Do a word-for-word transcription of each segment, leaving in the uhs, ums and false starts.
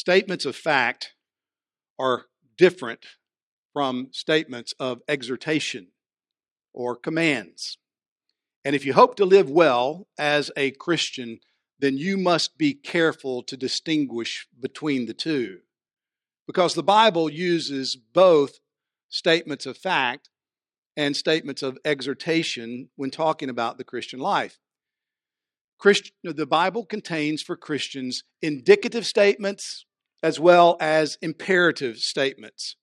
statements of fact are different from statements of exhortation or commands. And if you hope to live well as a Christian, then you must be careful to distinguish between the two, because the Bible uses both statements of fact and statements of exhortation when talking about the Christian life. Christ, the Bible contains for Christians indicative statements as well as imperative statements.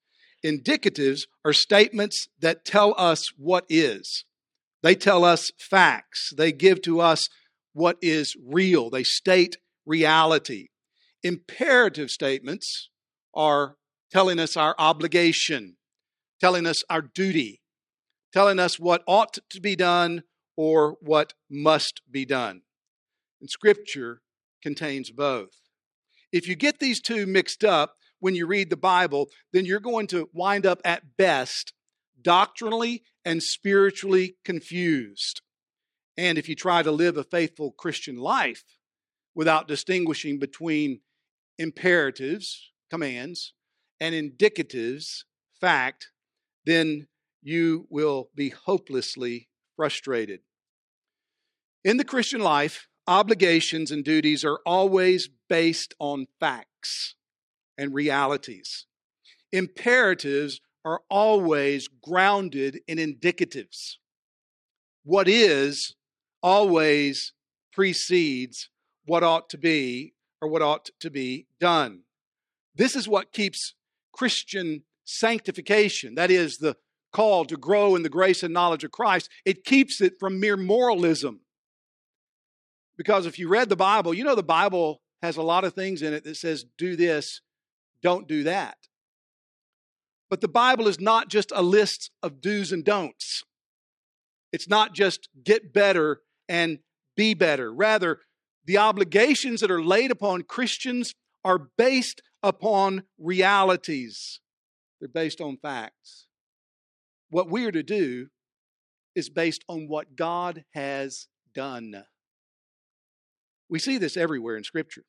Indicatives are statements that tell us what is. They tell us facts. They give to us what is real. They state reality. Imperative statements are telling us our obligation, telling us our duty, telling us what ought to be done or what must be done. And Scripture contains both. If you get these two mixed up when you read the Bible, then you're going to wind up at best doctrinally and spiritually confused. And if you try to live a faithful Christian life without distinguishing between imperatives, commands, and indicatives, fact, then you will be hopelessly frustrated. In the Christian life, obligations and duties are always based on facts and realities. Imperatives are always grounded in indicatives. What is always precedes what ought to be or what ought to be done. This is what keeps Christian sanctification, that is, the call to grow in the grace and knowledge of Christ, it keeps it from mere moralism. Because if you read the Bible, you know the Bible has a lot of things in it that says, do this, don't do that. But the Bible is not just a list of do's and don'ts. It's not just get better and be better. Rather, the obligations that are laid upon Christians are based upon realities. They're based on facts. What we are to do is based on what God has done. We see this everywhere in Scripture.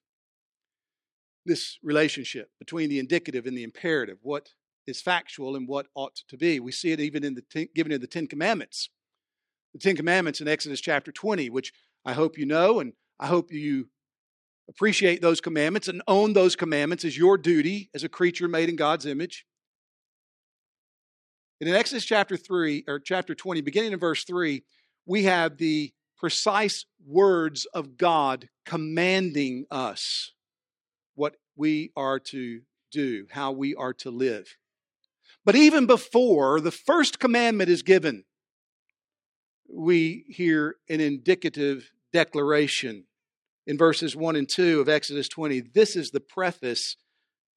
This relationship between the indicative and the imperative, what is factual and what ought to be. We see it even in the ten, given in the Ten Commandments. The Ten Commandments in Exodus chapter twenty, which I hope you know, and I hope you appreciate those commandments and own those commandments as your duty as a creature made in God's image. And in Exodus chapter three, or chapter twenty, beginning in verse three, we have the precise words of God commanding us what we are to do, how we are to live. But even before the first commandment is given, we hear an indicative declaration in verses one and two of Exodus twenty. This is the preface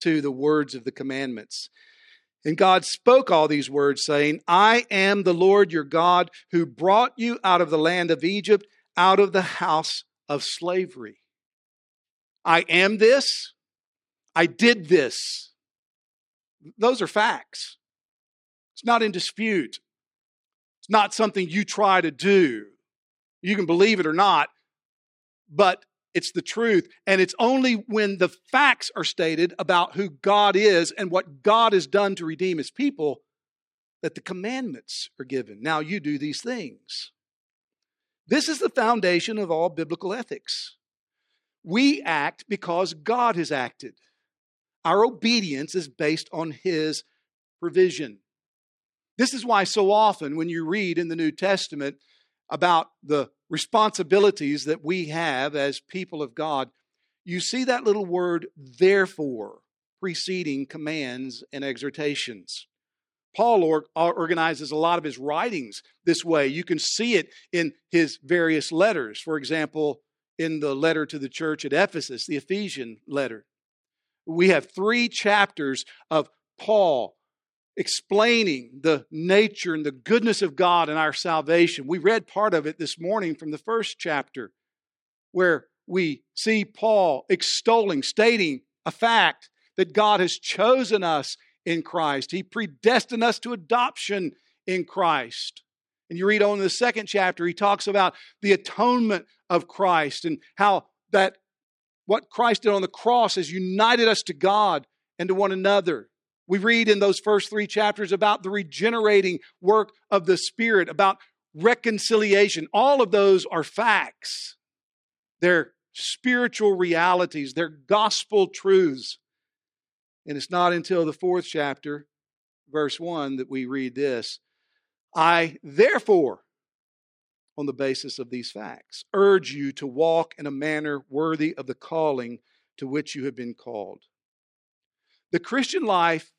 to the words of the commandments. And God spoke all these words, saying, I am the Lord your God, who brought you out of the land of Egypt, out of the house of slavery. I am this. I did this. Those are facts. It's not in dispute. It's not something you try to do. You can believe it or not, but it's the truth, and it's only when the facts are stated about who God is and what God has done to redeem His people that the commandments are given. Now you do these things. This is the foundation of all biblical ethics. We act because God has acted. Our obedience is based on His provision. This is why so often when you read in the New Testament about the responsibilities that we have as people of God, you see that little word, therefore, preceding commands and exhortations. Paul or, or organizes a lot of his writings this way. You can see it in his various letters. For example, in the letter to the church at Ephesus, the Ephesian letter. We have three chapters of Paul explaining the nature and the goodness of God and our salvation. We read part of it this morning from the first chapter, where we see Paul extolling, stating a fact that God has chosen us in Christ. He predestined us to adoption in Christ. And you read on in the second chapter, he talks about the atonement of Christ and how that what Christ did on the cross has united us to God and to one another. We read in those first three chapters about the regenerating work of the Spirit, about reconciliation. All of those are facts. They're spiritual realities. They're gospel truths. And it's not until the fourth chapter, verse one, that we read this. I, therefore, on the basis of these facts, urge you to walk in a manner worthy of the calling to which you have been called. The Christian life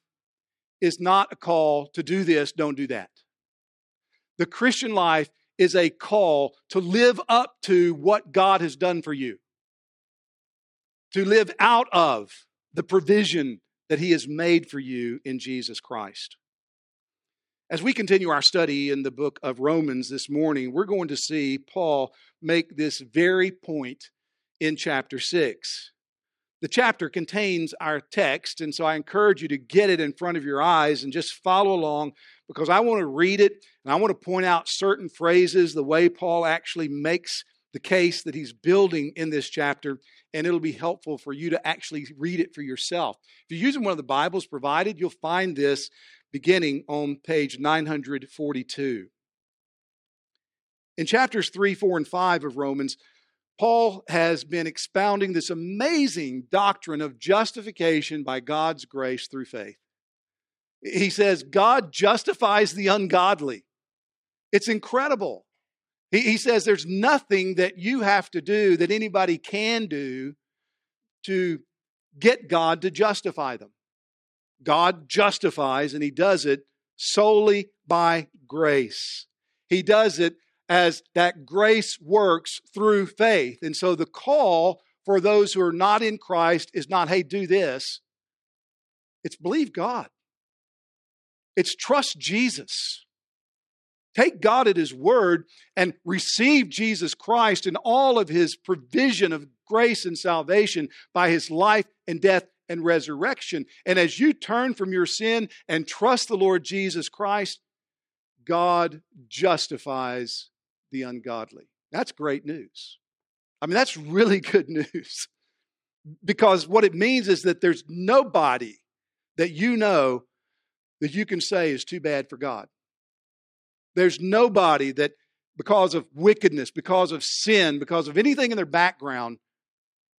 is not a call to do this, don't do that. The Christian life is a call to live up to what God has done for you, to live out of the provision that He has made for you in Jesus Christ. As we continue our study in the book of Romans this morning, we're going to see Paul make this very point in chapter six. The chapter contains our text, and so I encourage you to get it in front of your eyes and just follow along, because I want to read it and I want to point out certain phrases, the way Paul actually makes the case that he's building in this chapter, and it'll be helpful for you to actually read it for yourself. If you're using one of the Bibles provided, you'll find this beginning on page nine forty-two. In chapters three, four, and five of Romans, Paul has been expounding this amazing doctrine of justification by God's grace through faith. He says, God justifies the ungodly. It's incredible. He, he says there's nothing that you have to do, that anybody can do, to get God to justify them. God justifies, and He does it solely by grace. He does it as that grace works through faith. And so the call for those who are not in Christ is not, hey, do this. It's believe God. It's trust Jesus. Take God at His word and receive Jesus Christ and all of His provision of grace and salvation by His life and death and resurrection. And as you turn from your sin and trust the Lord Jesus Christ, God justifies the ungodly. That's great news. I mean, that's really good news, because what it means is that there's nobody that you know that you can say is too bad for God. There's nobody that, because of wickedness, because of sin, because of anything in their background,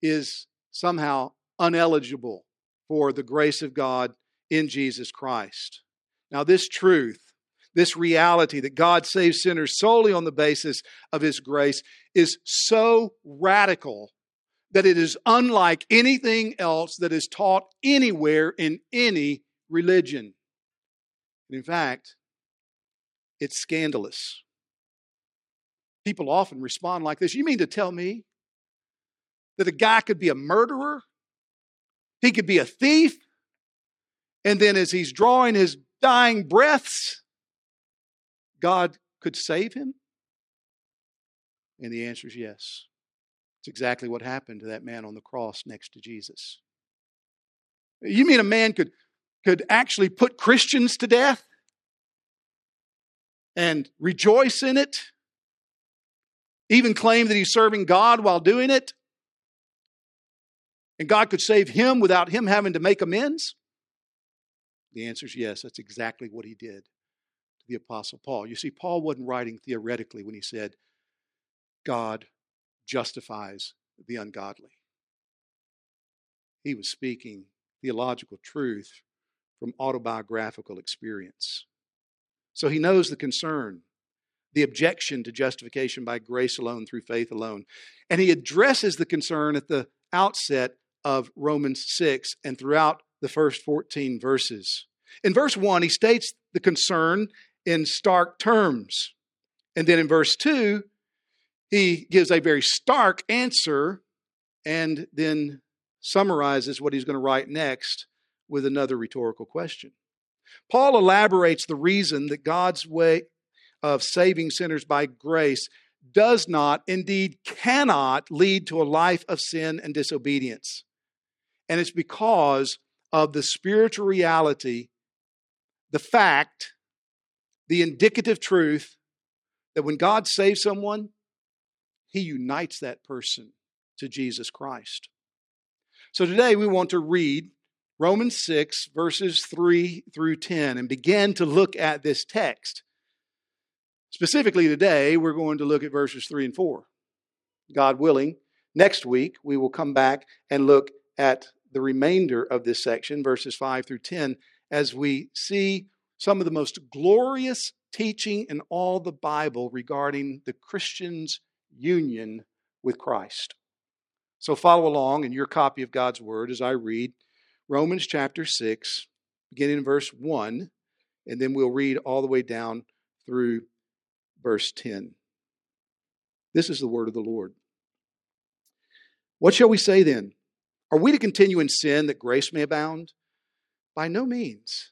is somehow uneligible for the grace of God in Jesus Christ. Now, this truth, this reality that God saves sinners solely on the basis of His grace, is so radical that it is unlike anything else that is taught anywhere in any religion. And in fact, it's scandalous. People often respond like this. You mean to tell me that a guy could be a murderer? He could be a thief? And then as he's drawing his dying breaths, God could save him? And the answer is yes. It's exactly what happened to that man on the cross next to Jesus. You mean a man could, could actually put Christians to death and rejoice in it? Even claim that he's serving God while doing it? And God could save him without him having to make amends? The answer is yes. That's exactly what He did to the Apostle Paul. You see, Paul wasn't writing theoretically when he said, God justifies the ungodly. He was speaking theological truth from autobiographical experience. So he knows the concern, the objection to justification by grace alone through faith alone. And he addresses the concern at the outset of Romans six and throughout the first fourteen verses. In verse one, he states the concern in stark terms. And then in verse two, he gives a very stark answer and then summarizes what he's going to write next with another rhetorical question. Paul elaborates the reason that God's way of saving sinners by grace does not, indeed cannot, lead to a life of sin and disobedience. And it's because of the spiritual reality, the fact, the indicative truth that when God saves someone, He unites that person to Jesus Christ. So today we want to read Romans six, verses three through ten, and begin to look at this text. Specifically today, we're going to look at verses three and four. God willing, next week we will come back and look at the remainder of this section, verses five through ten, as we see some of the most glorious teaching in all the Bible regarding the Christian's union with Christ. So follow along in your copy of God's Word as I read Romans chapter six, beginning in verse one, and then we'll read all the way down through verse ten. This is the word of the Lord. What shall we say then? Are we to continue in sin that grace may abound? By no means.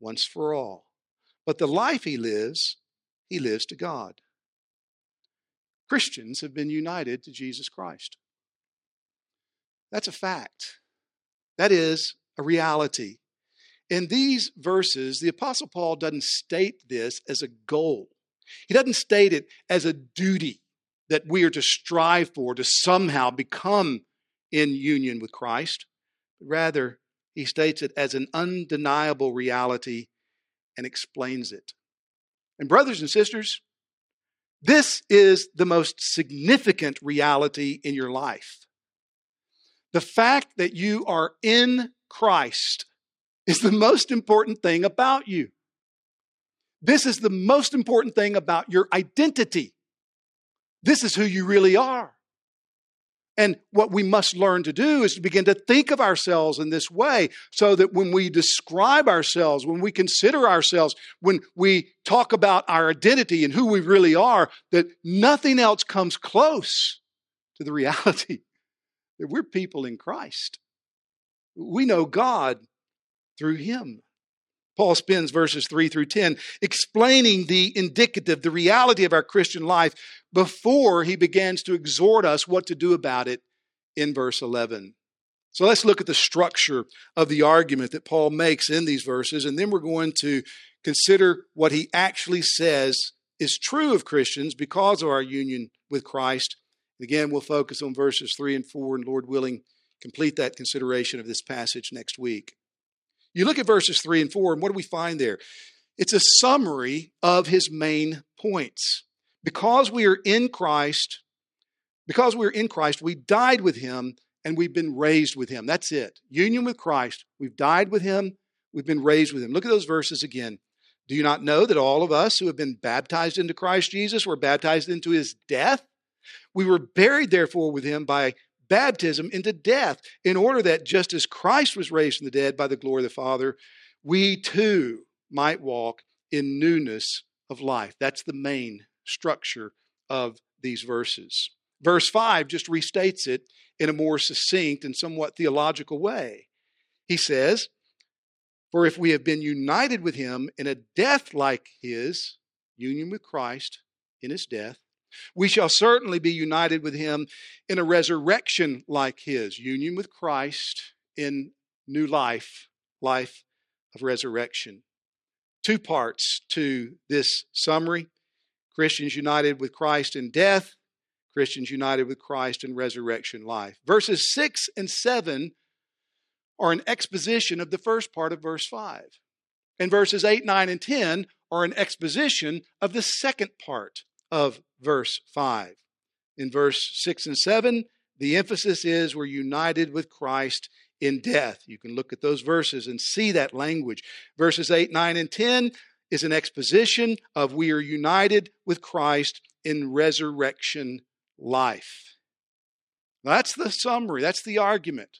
once for all. But the life he lives, he lives to God. Christians have been united to Jesus Christ. That's a fact. That is a reality. In these verses, the Apostle Paul doesn't state this as a goal. He doesn't state it as a duty that we are to strive for, to somehow become in union with Christ. Rather, he states it as an undeniable reality and explains it. And brothers and sisters, this is the most significant reality in your life. The fact that you are in Christ is the most important thing about you. This is the most important thing about your identity. This is who you really are. And what we must learn to do is to begin to think of ourselves in this way, so that when we describe ourselves, when we consider ourselves, when we talk about our identity and who we really are, that nothing else comes close to the reality that we're people in Christ. We know God through him. Paul spends verses three through ten explaining the indicative, the reality of our Christian life before he begins to exhort us what to do about it in verse eleven. So let's look at the structure of the argument that Paul makes in these verses, and then we're going to consider what he actually says is true of Christians because of our union with Christ. Again, we'll focus on verses three and four, and Lord willing, complete that consideration of this passage next week. You look at verses three and four, and what do we find there? It's a summary of his main points. Because we are in Christ, because we are in Christ, we died with him and we've been raised with him. That's it. Union with Christ. We've died with him. We've been raised with him. Look at those verses again. Do you not know that all of us who have been baptized into Christ Jesus were baptized into his death? We were buried, therefore, with him by baptism into death, in order that just as Christ was raised from the dead by the glory of the Father, we too might walk in newness of life. That's the main structure of these verses. Verse five just restates it in a more succinct and somewhat theological way. He says, for if we have been united with him in a death like his, union with Christ in his death, we shall certainly be united with him in a resurrection like his, union with Christ in new life, life of resurrection. Two parts to this summary: Christians united with Christ in death, Christians united with Christ in resurrection life. Verses six and seven are an exposition of the first part of verse five. And verses eight, nine, and ten are an exposition of the second part of verse five. In verse six and seven, the emphasis is we're united with Christ in death. You can look at those verses and see that language. Verses eight, nine, and ten is an exposition of we are united with Christ in resurrection life. That's the summary. That's the argument.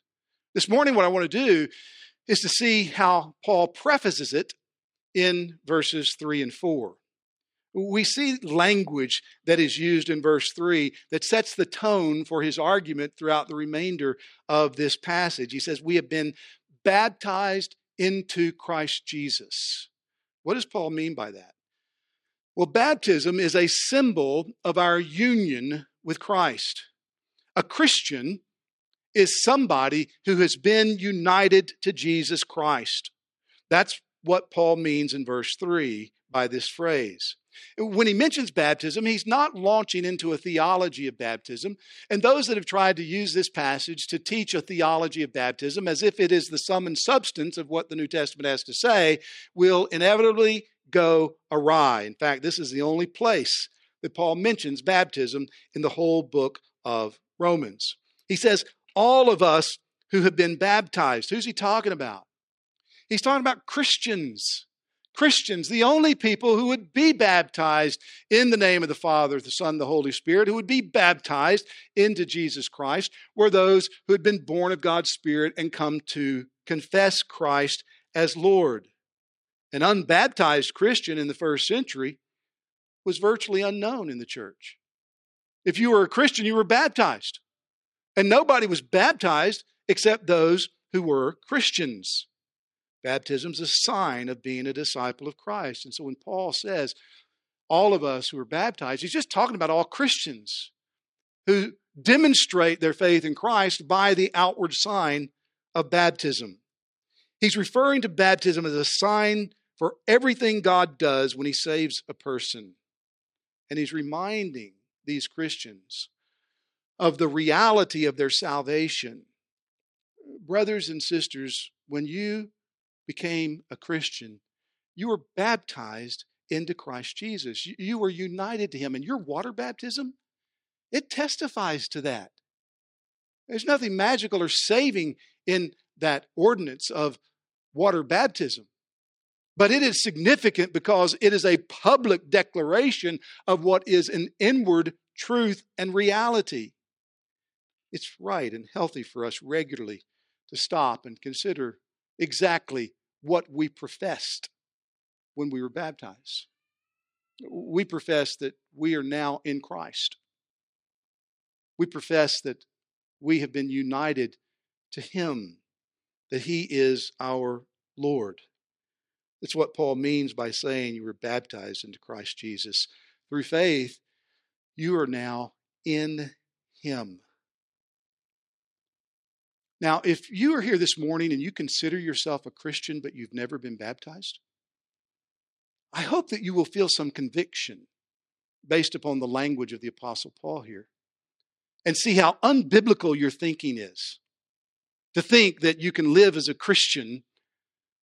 This morning, what I want to do is to see how Paul prefaces it in verses three and four. We see language that is used in verse three that sets the tone for his argument throughout the remainder of this passage. He says, we have been baptized into Christ Jesus. What does Paul mean by that? Well, baptism is a symbol of our union with Christ. A Christian is somebody who has been united to Jesus Christ. That's what Paul means in verse three by this phrase. When he mentions baptism, he's not launching into a theology of baptism. And those that have tried to use this passage to teach a theology of baptism as if it is the sum and substance of what the New Testament has to say will inevitably go awry. In fact, this is the only place that Paul mentions baptism in the whole book of Romans. He says, all of us who have been baptized. Who's he talking about? He's talking about Christians. Christians, the only people who would be baptized in the name of the Father, the Son, the Holy Spirit, who would be baptized into Jesus Christ, were those who had been born of God's Spirit and come to confess Christ as Lord. An unbaptized Christian in the first century was virtually unknown in the church. If you were a Christian, you were baptized. And nobody was baptized except those who were Christians. Baptism is a sign of being a disciple of Christ. And so when Paul says all of us who are baptized, he's just talking about all Christians who demonstrate their faith in Christ by the outward sign of baptism. He's referring to baptism as a sign for everything God does when he saves a person. And he's reminding these Christians of the reality of their salvation. Brothers and sisters, when you became a Christian, you were baptized into Christ Jesus. You were united to him, and your water baptism, it testifies to that. There's nothing magical or saving in that ordinance of water baptism, but it is significant because it is a public declaration of what is an inward truth and reality. It's right and healthy for us regularly to stop and consider exactly what we professed when we were baptized. We profess that we are now in Christ. We profess that we have been united to him, that he is our Lord. That's what Paul means by saying you were baptized into Christ Jesus. Through faith, you are now in him. Now, if you are here this morning and you consider yourself a Christian, but you've never been baptized, I hope that you will feel some conviction based upon the language of the Apostle Paul here and see how unbiblical your thinking is to think that you can live as a Christian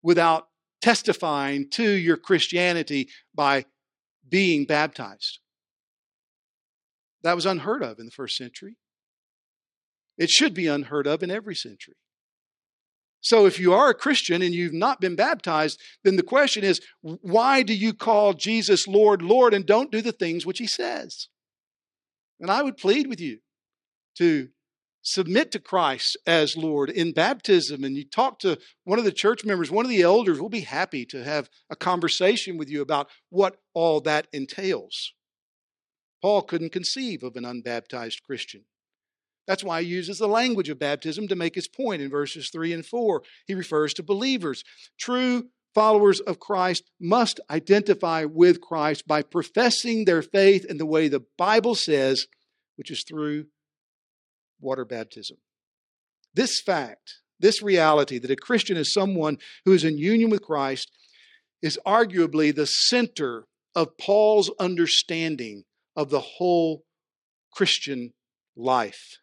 without testifying to your Christianity by being baptized. That was unheard of in the first century. It should be unheard of in every century. So if you are a Christian and you've not been baptized, then the question is, why do you call Jesus Lord, Lord, and don't do the things which he says? And I would plead with you to submit to Christ as Lord in baptism. And you talk to one of the church members, one of the elders, we'll be happy to have a conversation with you about what all that entails. Paul couldn't conceive of an unbaptized Christian. That's why he uses the language of baptism to make his point in verses three and four. He refers to believers. True followers of Christ must identify with Christ by professing their faith in the way the Bible says, which is through water baptism. This fact, this reality that a Christian is someone who is in union with Christ, is arguably the center of Paul's understanding of the whole Christian life.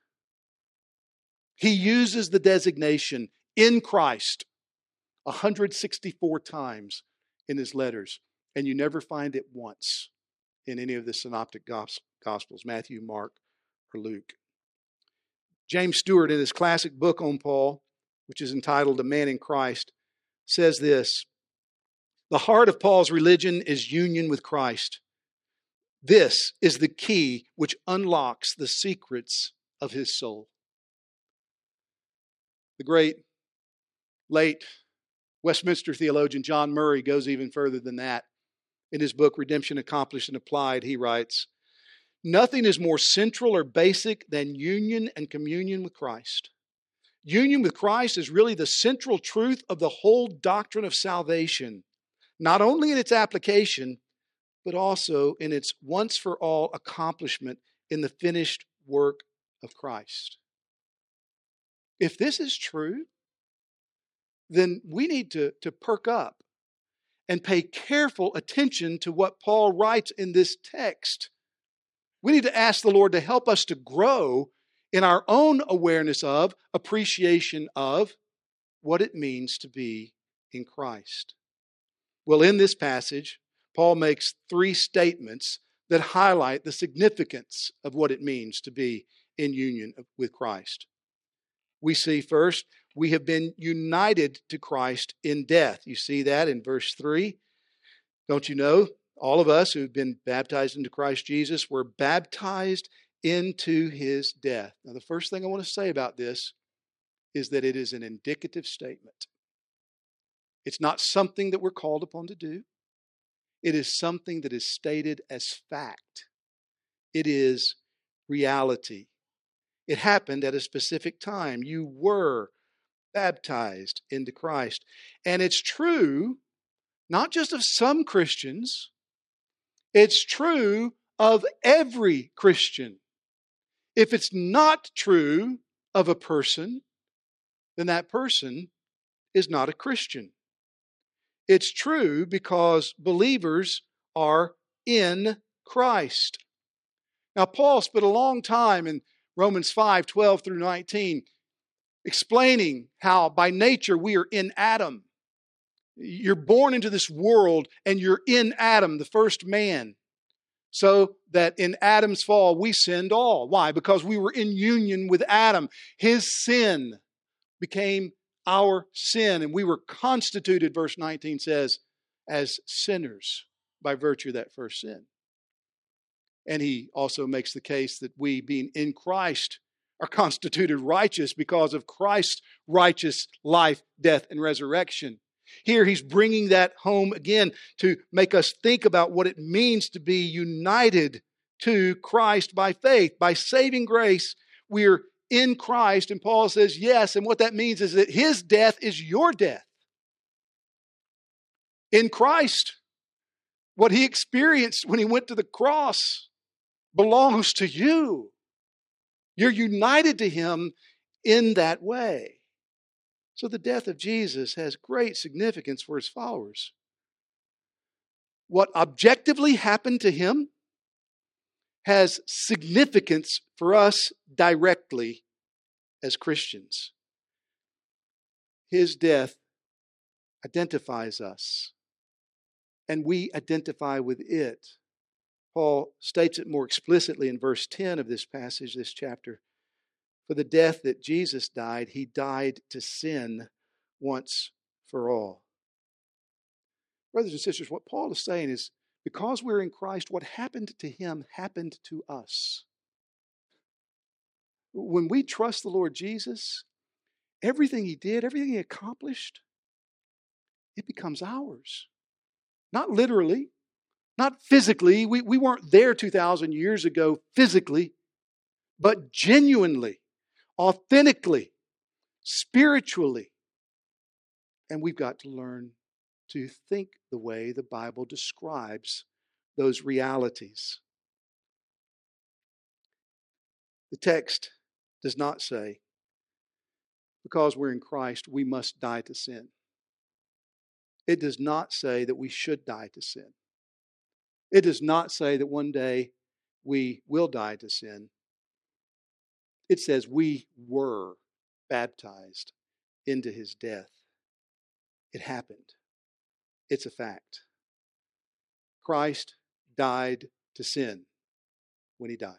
He uses the designation in Christ one hundred sixty-four times in his letters, and you never find it once in any of the synoptic gospels, Matthew, Mark, or Luke. James Stewart, in his classic book on Paul, which is entitled A Man in Christ, says this: the heart of Paul's religion is union with Christ. This is the key which unlocks the secrets of his soul. The great, late Westminster theologian John Murray goes even further than that. In his book, Redemption Accomplished and Applied, he writes, nothing is more central or basic than union and communion with Christ. Union with Christ is really the central truth of the whole doctrine of salvation, not only in its application, but also in its once-for-all accomplishment in the finished work of Christ. If this is true, then we need to, to perk up and pay careful attention to what Paul writes in this text. We need to ask the Lord to help us to grow in our own awareness of, appreciation of, what it means to be in Christ. Well, in this passage, Paul makes three statements that highlight the significance of what it means to be in union with Christ. We see first, we have been united to Christ in death. You see that in verse three. Don't you know? All of us who've been baptized into Christ Jesus were baptized into his death. Now, the first thing I want to say about this is that it is an indicative statement. It's not something that we're called upon to do. It is something that is stated as fact. It is reality. It happened at a specific time. You were baptized into Christ. And it's true, not just of some Christians. It's true of every Christian. If it's not true of a person, then that person is not a Christian. It's true because believers are in Christ. Now, Paul spent a long time in Romans five, twelve through nineteen, explaining how by nature we are in Adam. You're born into this world and you're in Adam, the first man. So that in Adam's fall, we sinned all. Why? Because we were in union with Adam. His sin became our sin. And we were constituted, verse nineteen says, as sinners by virtue of that first sin. And he also makes the case that we, being in Christ, are constituted righteous because of Christ's righteous life, death, and resurrection. Here he's bringing that home again to make us think about what it means to be united to Christ by faith. By saving grace, we're in Christ. And Paul says, yes. And what that means is that his death is your death. In Christ, what he experienced when he went to the cross belongs to you. You're united to him in that way. So the death of Jesus has great significance for his followers. What objectively happened to him has significance for us directly as Christians. His death identifies us, and we identify with it. Paul states it more explicitly in verse ten of this passage, this chapter. For the death that Jesus died, he died to sin once for all. Brothers and sisters, what Paul is saying is, because we're in Christ, what happened to him happened to us. When we trust the Lord Jesus, everything he did, everything he accomplished, it becomes ours. Not literally, not physically. We, we weren't there two thousand years ago physically, but genuinely, authentically, spiritually. And we've got to learn to think the way the Bible describes those realities. The text does not say, because we're in Christ, we must die to sin. It does not say that we should die to sin. It does not say that one day we will die to sin. It says we were baptized into his death. It happened. It's a fact. Christ died to sin when he died.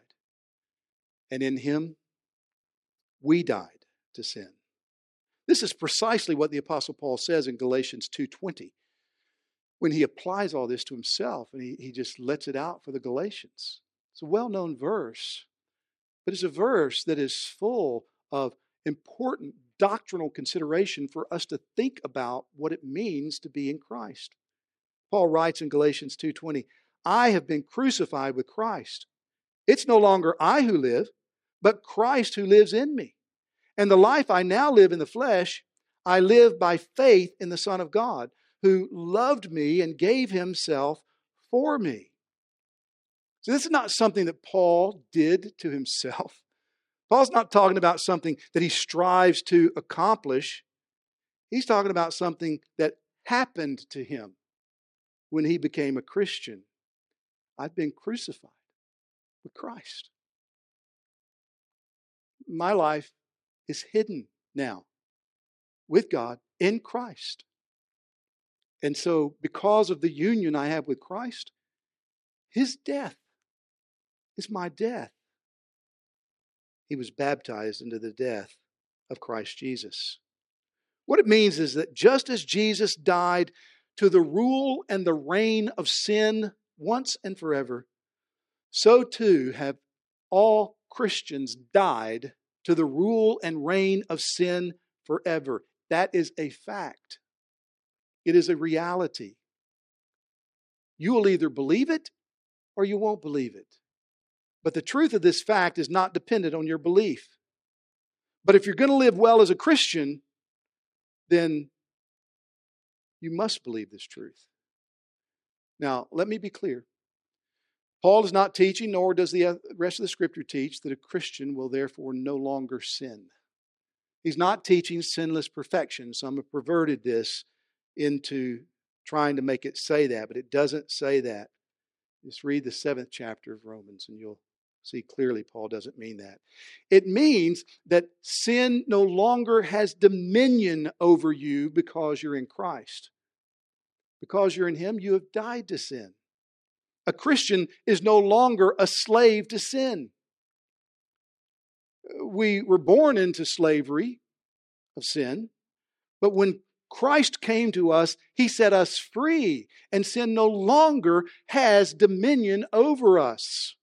And in him, we died to sin. This is precisely what the Apostle Paul says in Galatians two twenty. When he applies all this to himself, and he, he just lets it out for the Galatians. It's a well-known verse, but it's a verse that is full of important doctrinal consideration for us to think about what it means to be in Christ. Paul writes in Galatians two twenty, I have been crucified with Christ. It's no longer I who live, but Christ who lives in me. And the life I now live in the flesh, I live by faith in the Son of God, who loved me and gave himself for me. So this is not something that Paul did to himself. Paul's not talking about something that he strives to accomplish. He's talking about something that happened to him when he became a Christian. I've been crucified with Christ. My life is hidden now with God in Christ. And so because of the union I have with Christ, his death is my death. He was baptized into the death of Christ Jesus. What it means is that just as Jesus died to the rule and the reign of sin once and forever, so too have all Christians died to the rule and reign of sin forever. That is a fact. It is a reality. You will either believe it or you won't believe it. But the truth of this fact is not dependent on your belief. But if you're going to live well as a Christian, then you must believe this truth. Now, let me be clear. Paul is not teaching, nor does the rest of the Scripture teach, that a Christian will therefore no longer sin. He's not teaching sinless perfection. Some have perverted this into trying to make it say that, but it doesn't say that. Just read the seventh chapter of Romans and you'll see clearly Paul doesn't mean that. It means that sin no longer has dominion over you because you're in Christ. Because you're in him, you have died to sin. A Christian is no longer a slave to sin. We were born into slavery of sin, but when Christ came to us, he set us free, and sin no longer has dominion over us.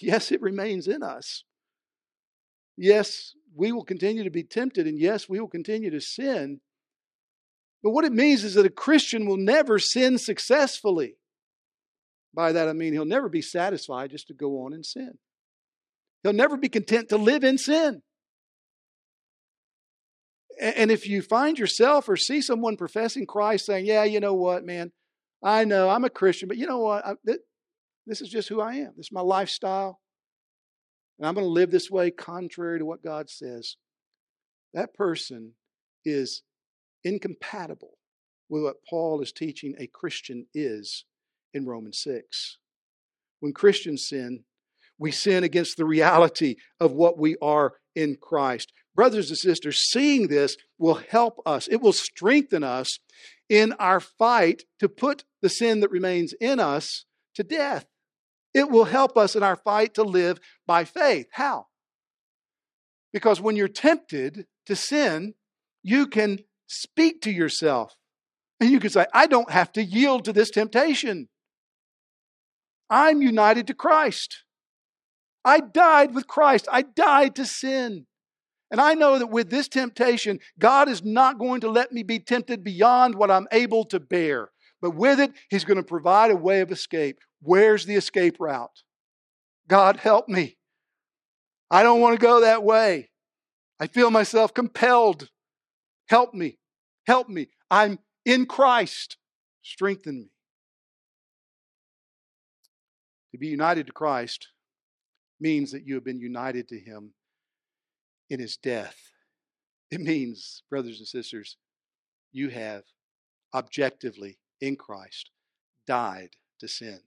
Yes, it remains in us. Yes, we will continue to be tempted, and yes, we will continue to sin. But what it means is that a Christian will never sin successfully. By that I mean he'll never be satisfied just to go on in sin. He'll never be content to live in sin. And if you find yourself or see someone professing Christ saying, yeah, you know what, man, I know I'm a Christian, but you know what? I, th- this is just who I am. This is my lifestyle. And I'm going to live this way contrary to what God says. That person is incompatible with what Paul is teaching a Christian is in Romans six. When Christians sin, we sin against the reality of what we are in Christ. Brothers and sisters, seeing this will help us. It will strengthen us in our fight to put the sin that remains in us to death. It will help us in our fight to live by faith. How? Because when you're tempted to sin, you can speak to yourself. And you can say, I don't have to yield to this temptation. I'm united to Christ. I died with Christ. I died to sin. And I know that with this temptation, God is not going to let me be tempted beyond what I'm able to bear. But with it, he's going to provide a way of escape. Where's the escape route? God, help me. I don't want to go that way. I feel myself compelled. Help me. Help me. I'm in Christ. Strengthen me. To be united to Christ means that you have been united to him in his death. It means, brothers and sisters, you have objectively in Christ died to sin.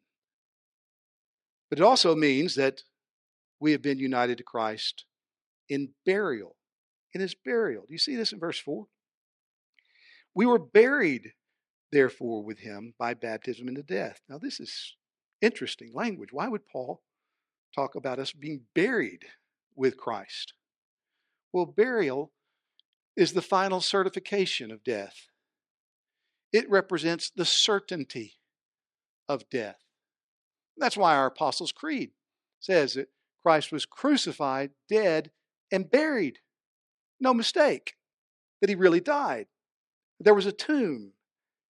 But it also means that we have been united to Christ in burial, in his burial. Do you see this in verse four? We were buried, therefore, with him by baptism into death. Now, this is interesting language. Why would Paul talk about us being buried with Christ? Well, burial is the final certification of death. It represents the certainty of death. That's why our Apostles' Creed says that Christ was crucified, dead, and buried. No mistake that he really died. There was a tomb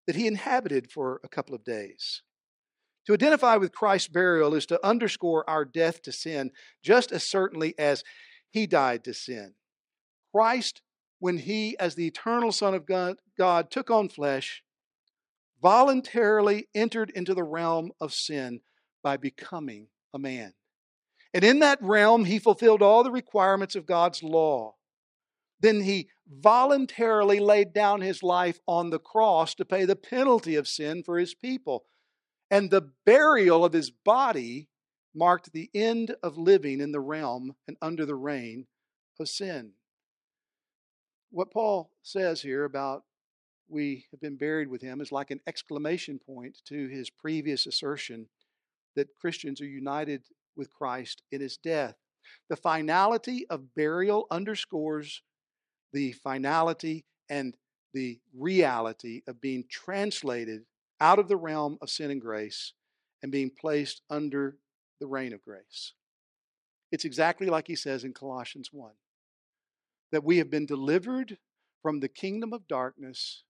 that he inhabited for a couple of days. To identify with Christ's burial is to underscore our death to sin just as certainly as he died to sin. Christ, when he, as the eternal Son of God, God took on flesh, voluntarily entered into the realm of sin by becoming a man. And in that realm, he fulfilled all the requirements of God's law. Then he voluntarily laid down his life on the cross to pay the penalty of sin for his people. And the burial of his body marked the end of living in the realm and under the reign of sin. What Paul says here about we have been buried with him is like an exclamation point to his previous assertion that Christians are united with Christ in his death. The finality of burial underscores the finality and the reality of being translated out of the realm of sin and grace and being placed under the reign of grace. It's exactly like he says in Colossians one, that we have been delivered from the kingdom of darkness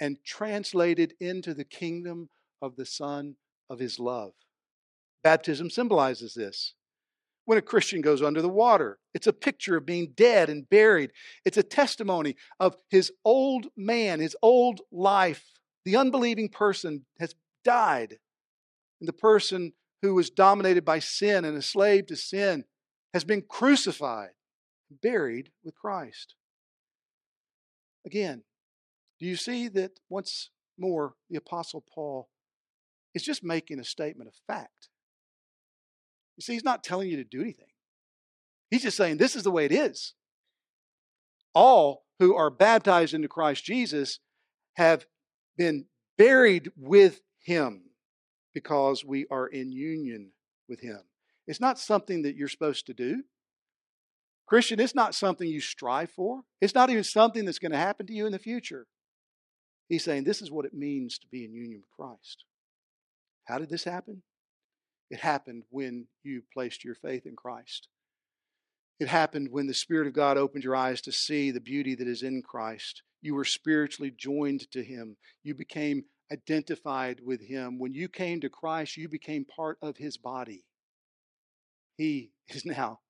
and translated into the kingdom of the Son of his love. Baptism symbolizes this. When a Christian goes under the water, it's a picture of being dead and buried. It's a testimony of his old man, his old life. The unbelieving person has died. And the person who was dominated by sin and a slave to sin has been crucified, buried with Christ. Again, do you see that once more the Apostle Paul is just making a statement of fact? You see, he's not telling you to do anything. He's just saying this is the way it is. All who are baptized into Christ Jesus have been buried with him because we are in union with him. It's not something that you're supposed to do. Christian, it's not something you strive for. It's not even something that's going to happen to you in the future. He's saying this is what it means to be in union with Christ. How did this happen? It happened when you placed your faith in Christ. It happened when the Spirit of God opened your eyes to see the beauty that is in Christ. You were spiritually joined to him. You became identified with him. When you came to Christ, you became part of his body. He is now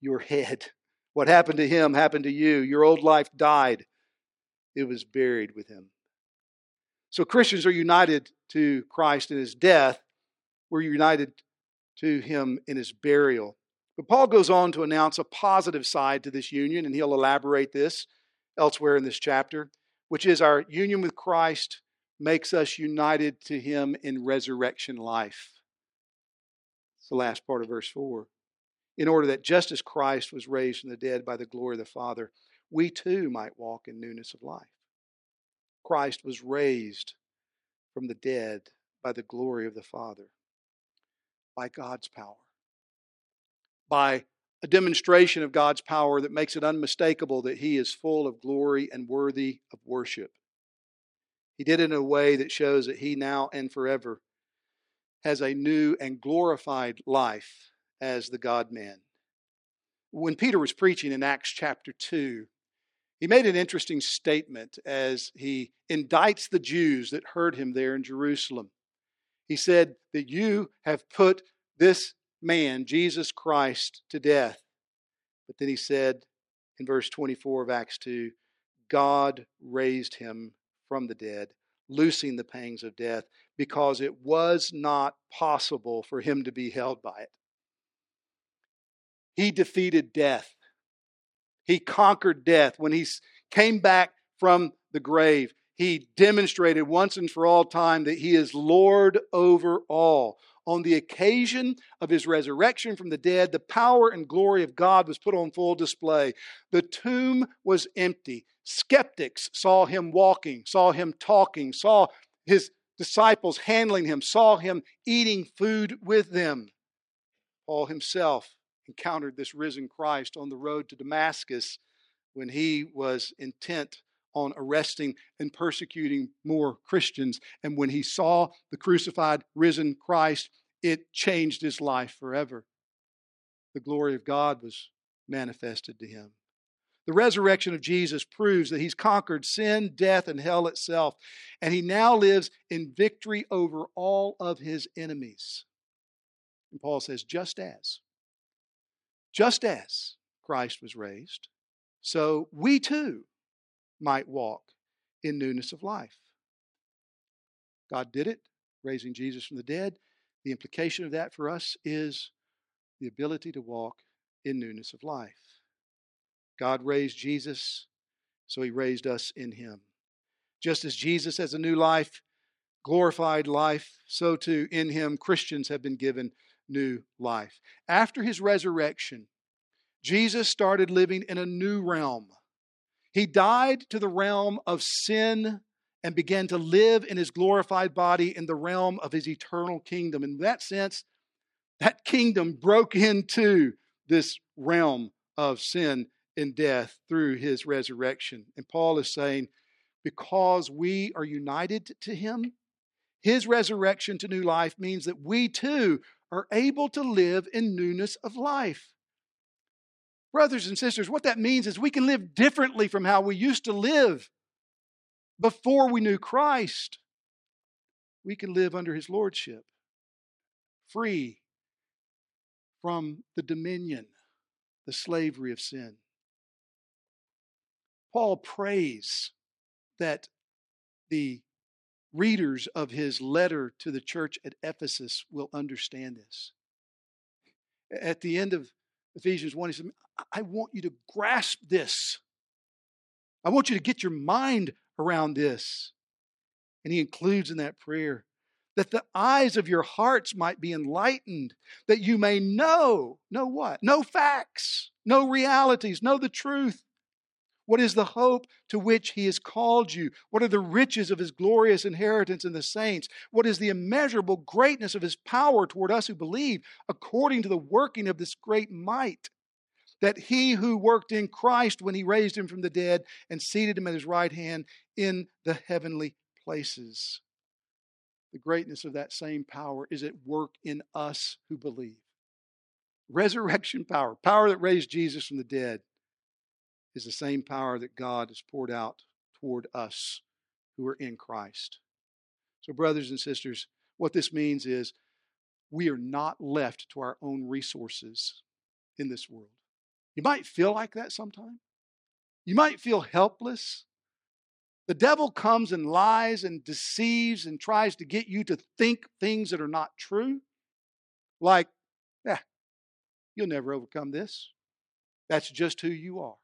your head. What happened to him happened to you. Your old life died. It was buried with him. So Christians are united to Christ in his death. We're united to him in his burial. But Paul goes on to announce a positive side to this union, and he'll elaborate this elsewhere in this chapter, which is our union with Christ makes us united to him in resurrection life. It's the last part of verse four. In order that just as Christ was raised from the dead by the glory of the Father, we too might walk in newness of life. Christ was raised from the dead by the glory of the Father, by God's power, by a demonstration of God's power that makes it unmistakable that he is full of glory and worthy of worship. He did it in a way that shows that he now and forever has a new and glorified life as the God-man. When Peter was preaching in Acts chapter two, he made an interesting statement as he indicts the Jews that heard him there in Jerusalem. He said that you have put this man, Jesus Christ, to death. But then he said in verse twenty-four of Acts two, God raised him from the dead, loosing the pangs of death, because it was not possible for him to be held by it. He defeated death. He conquered death. When he came back from the grave, he demonstrated once and for all time that he is Lord over all. On the occasion of his resurrection from the dead, the power and glory of God was put on full display. The tomb was empty. Skeptics saw him walking, saw him talking, saw his disciples handling him, saw him eating food with them. Paul himself encountered this risen Christ on the road to Damascus when he was intent on arresting and persecuting more Christians. And when he saw the crucified, risen Christ, it changed his life forever. The glory of God was manifested to him. The resurrection of Jesus proves that he's conquered sin, death, and hell itself. And he now lives in victory over all of his enemies. And Paul says, just as, just as Christ was raised, so we too might walk in newness of life. God did it, raising Jesus from the dead. The implication of that for us is the ability to walk in newness of life. God raised Jesus, so he raised us in him. Just as Jesus has a new life, glorified life, so too in him Christians have been given new life. After his resurrection, Jesus started living in a new realm. He died to the realm of sin and began to live in his glorified body in the realm of his eternal kingdom. In that sense, that kingdom broke into this realm of sin and death through his resurrection. And Paul is saying, because we are united to him, his resurrection to new life means that we too are able to live in newness of life. Brothers and sisters, what that means is we can live differently from how we used to live before we knew Christ. We can live under his lordship, free from the dominion, the slavery of sin. Paul prays that the readers of his letter to the church at Ephesus will understand this. At the end of Ephesians one, he said, I want you to grasp this. I want you to get your mind around this. And he includes in that prayer that the eyes of your hearts might be enlightened, that you may know, know what? Know facts, know realities, know the truth. What is the hope to which he has called you? What are the riches of his glorious inheritance in the saints? What is the immeasurable greatness of his power toward us who believe, according to the working of this great might, that he who worked in Christ when he raised him from the dead and seated him at his right hand in the heavenly places? The greatness of that same power is at work in us who believe. Resurrection power, power that raised Jesus from the dead, is the same power that God has poured out toward us who are in Christ. So, brothers and sisters, what this means is we are not left to our own resources in this world. You might feel like that sometime. You might feel helpless. The devil comes and lies and deceives and tries to get you to think things that are not true. Like, yeah, you'll never overcome this. That's just who you are.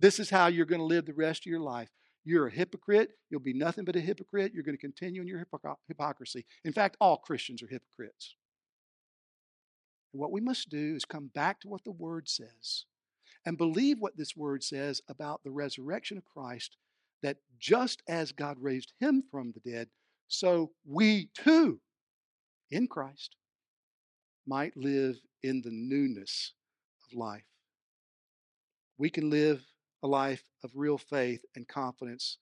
This is how you're going to live the rest of your life. You're a hypocrite. You'll be nothing but a hypocrite. You're going to continue in your hypocrisy. In fact, all Christians are hypocrites. And what we must do is come back to what the Word says and believe what this Word says about the resurrection of Christ, that just as God raised him from the dead, so we too, in Christ, might live in the newness of life. We can live a life of real faith and confidence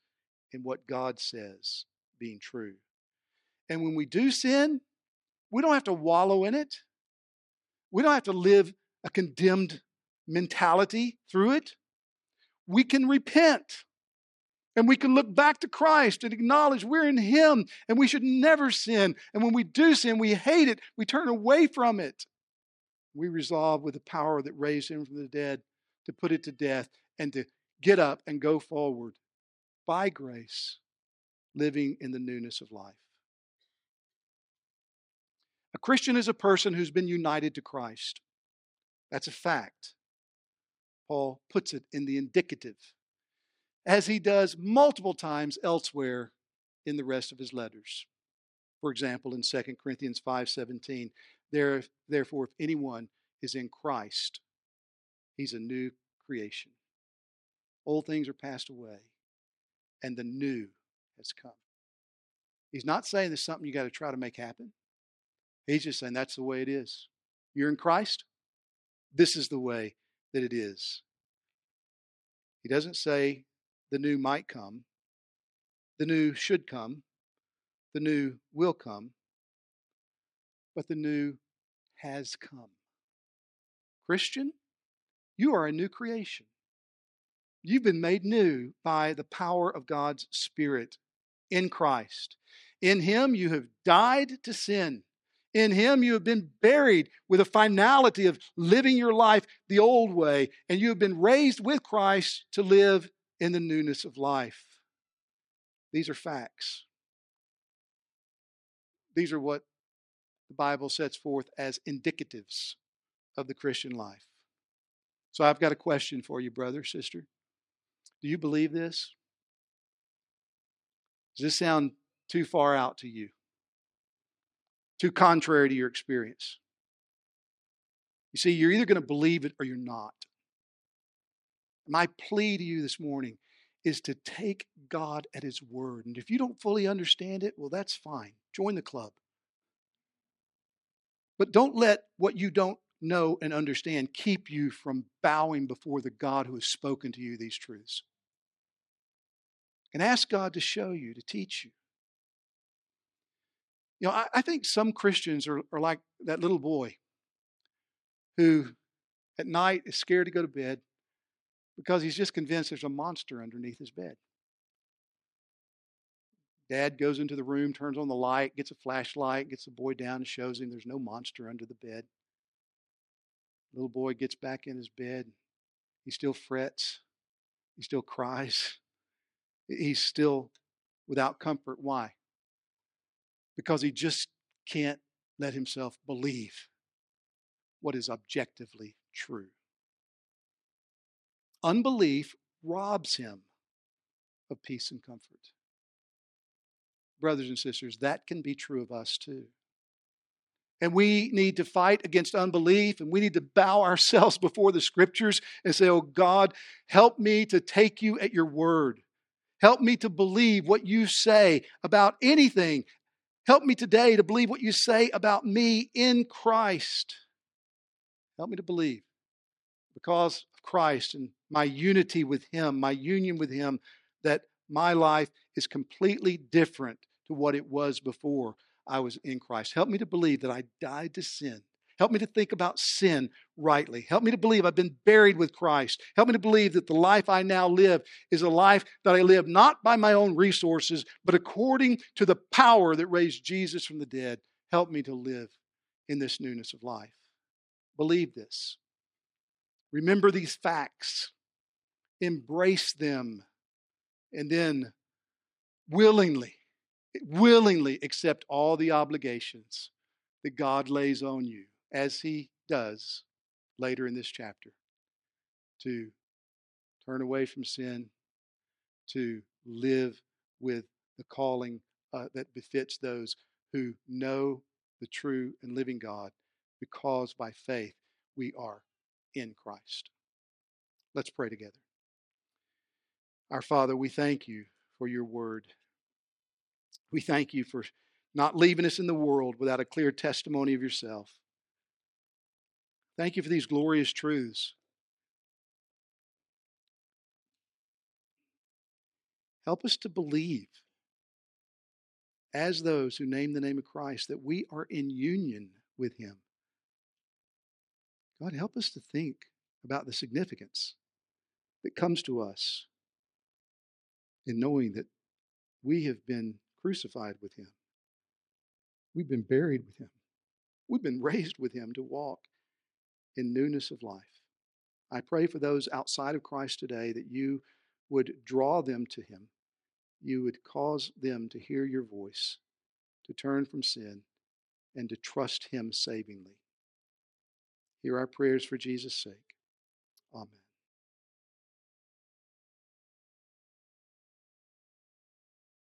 in what God says being true. And when we do sin, we don't have to wallow in it. We don't have to live a condemned mentality through it. We can repent and we can look back to Christ and acknowledge we're in him and we should never sin. And when we do sin, we hate it. We turn away from it. We resolve with the power that raised him from the dead to put it to death and to get up and go forward by grace, living in the newness of life. A Christian is a person who's been united to Christ. That's a fact. Paul puts it in the indicative, as he does multiple times elsewhere in the rest of his letters. For example, in Second Corinthians five seventeen, there, therefore, if anyone is in Christ, he's a new creation. Old things are passed away, and the new has come. He's not saying there's something you got to try to make happen. He's just saying that's the way it is. You're in Christ. This is the way that it is. He doesn't say the new might come, the new should come, the new will come, but the new has come. Christian, you are a new creation. You've been made new by the power of God's Spirit in Christ. In Him you have died to sin. In Him you have been buried with a finality of living your life the old way, and you have been raised with Christ to live in the newness of life. These are facts. These are what the Bible sets forth as indicatives of the Christian life. So I've got a question for you, brother, sister. Do you believe this? Does this sound too far out to you? Too contrary to your experience? You see, you're either going to believe it or you're not. My plea to you this morning is to take God at His word. And if you don't fully understand it, well, that's fine. Join the club. But don't let what you don't know and understand keep you from bowing before the God who has spoken to you these truths. And ask God to show you, to teach you. You know, I, I think some Christians are, are like that little boy who at night is scared to go to bed because he's just convinced there's a monster underneath his bed. Dad goes into the room, turns on the light, gets a flashlight, gets the boy down and shows him there's no monster under the bed. The little boy gets back in his bed. He still frets. He still cries. He's still without comfort. Why? Because he just can't let himself believe what is objectively true. Unbelief robs him of peace and comfort. Brothers and sisters, that can be true of us too. And we need to fight against unbelief, and we need to bow ourselves before the Scriptures and say, oh God, help me to take you at your word. Help me to believe what you say about anything. Help me today to believe what you say about me in Christ. Help me to believe because of Christ and my unity with Him, my union with Him, that my life is completely different to what it was before I was in Christ. Help me to believe that I died to sin. Help me to think about sin rightly. Help me to believe I've been buried with Christ. Help me to believe that the life I now live is a life that I live not by my own resources, but according to the power that raised Jesus from the dead. Help me to live in this newness of life. Believe this. Remember these facts. Embrace them. And then willingly, willingly accept all the obligations that God lays on you, as He does later in this chapter, to turn away from sin, to live with the calling uh, that befits those who know the true and living God, because by faith we are in Christ. Let's pray together. Our Father, we thank you for your word. We thank you for not leaving us in the world without a clear testimony of yourself. Thank you for these glorious truths. Help us to believe, as those who name the name of Christ, that we are in union with Him. God, help us to think about the significance that comes to us in knowing that we have been crucified with Him. We've been buried with Him. We've been raised with Him to walk in newness of life. I pray for those outside of Christ today that you would draw them to Him. You would cause them to hear your voice, to turn from sin, and to trust Him savingly. Hear our prayers for Jesus' sake. Amen.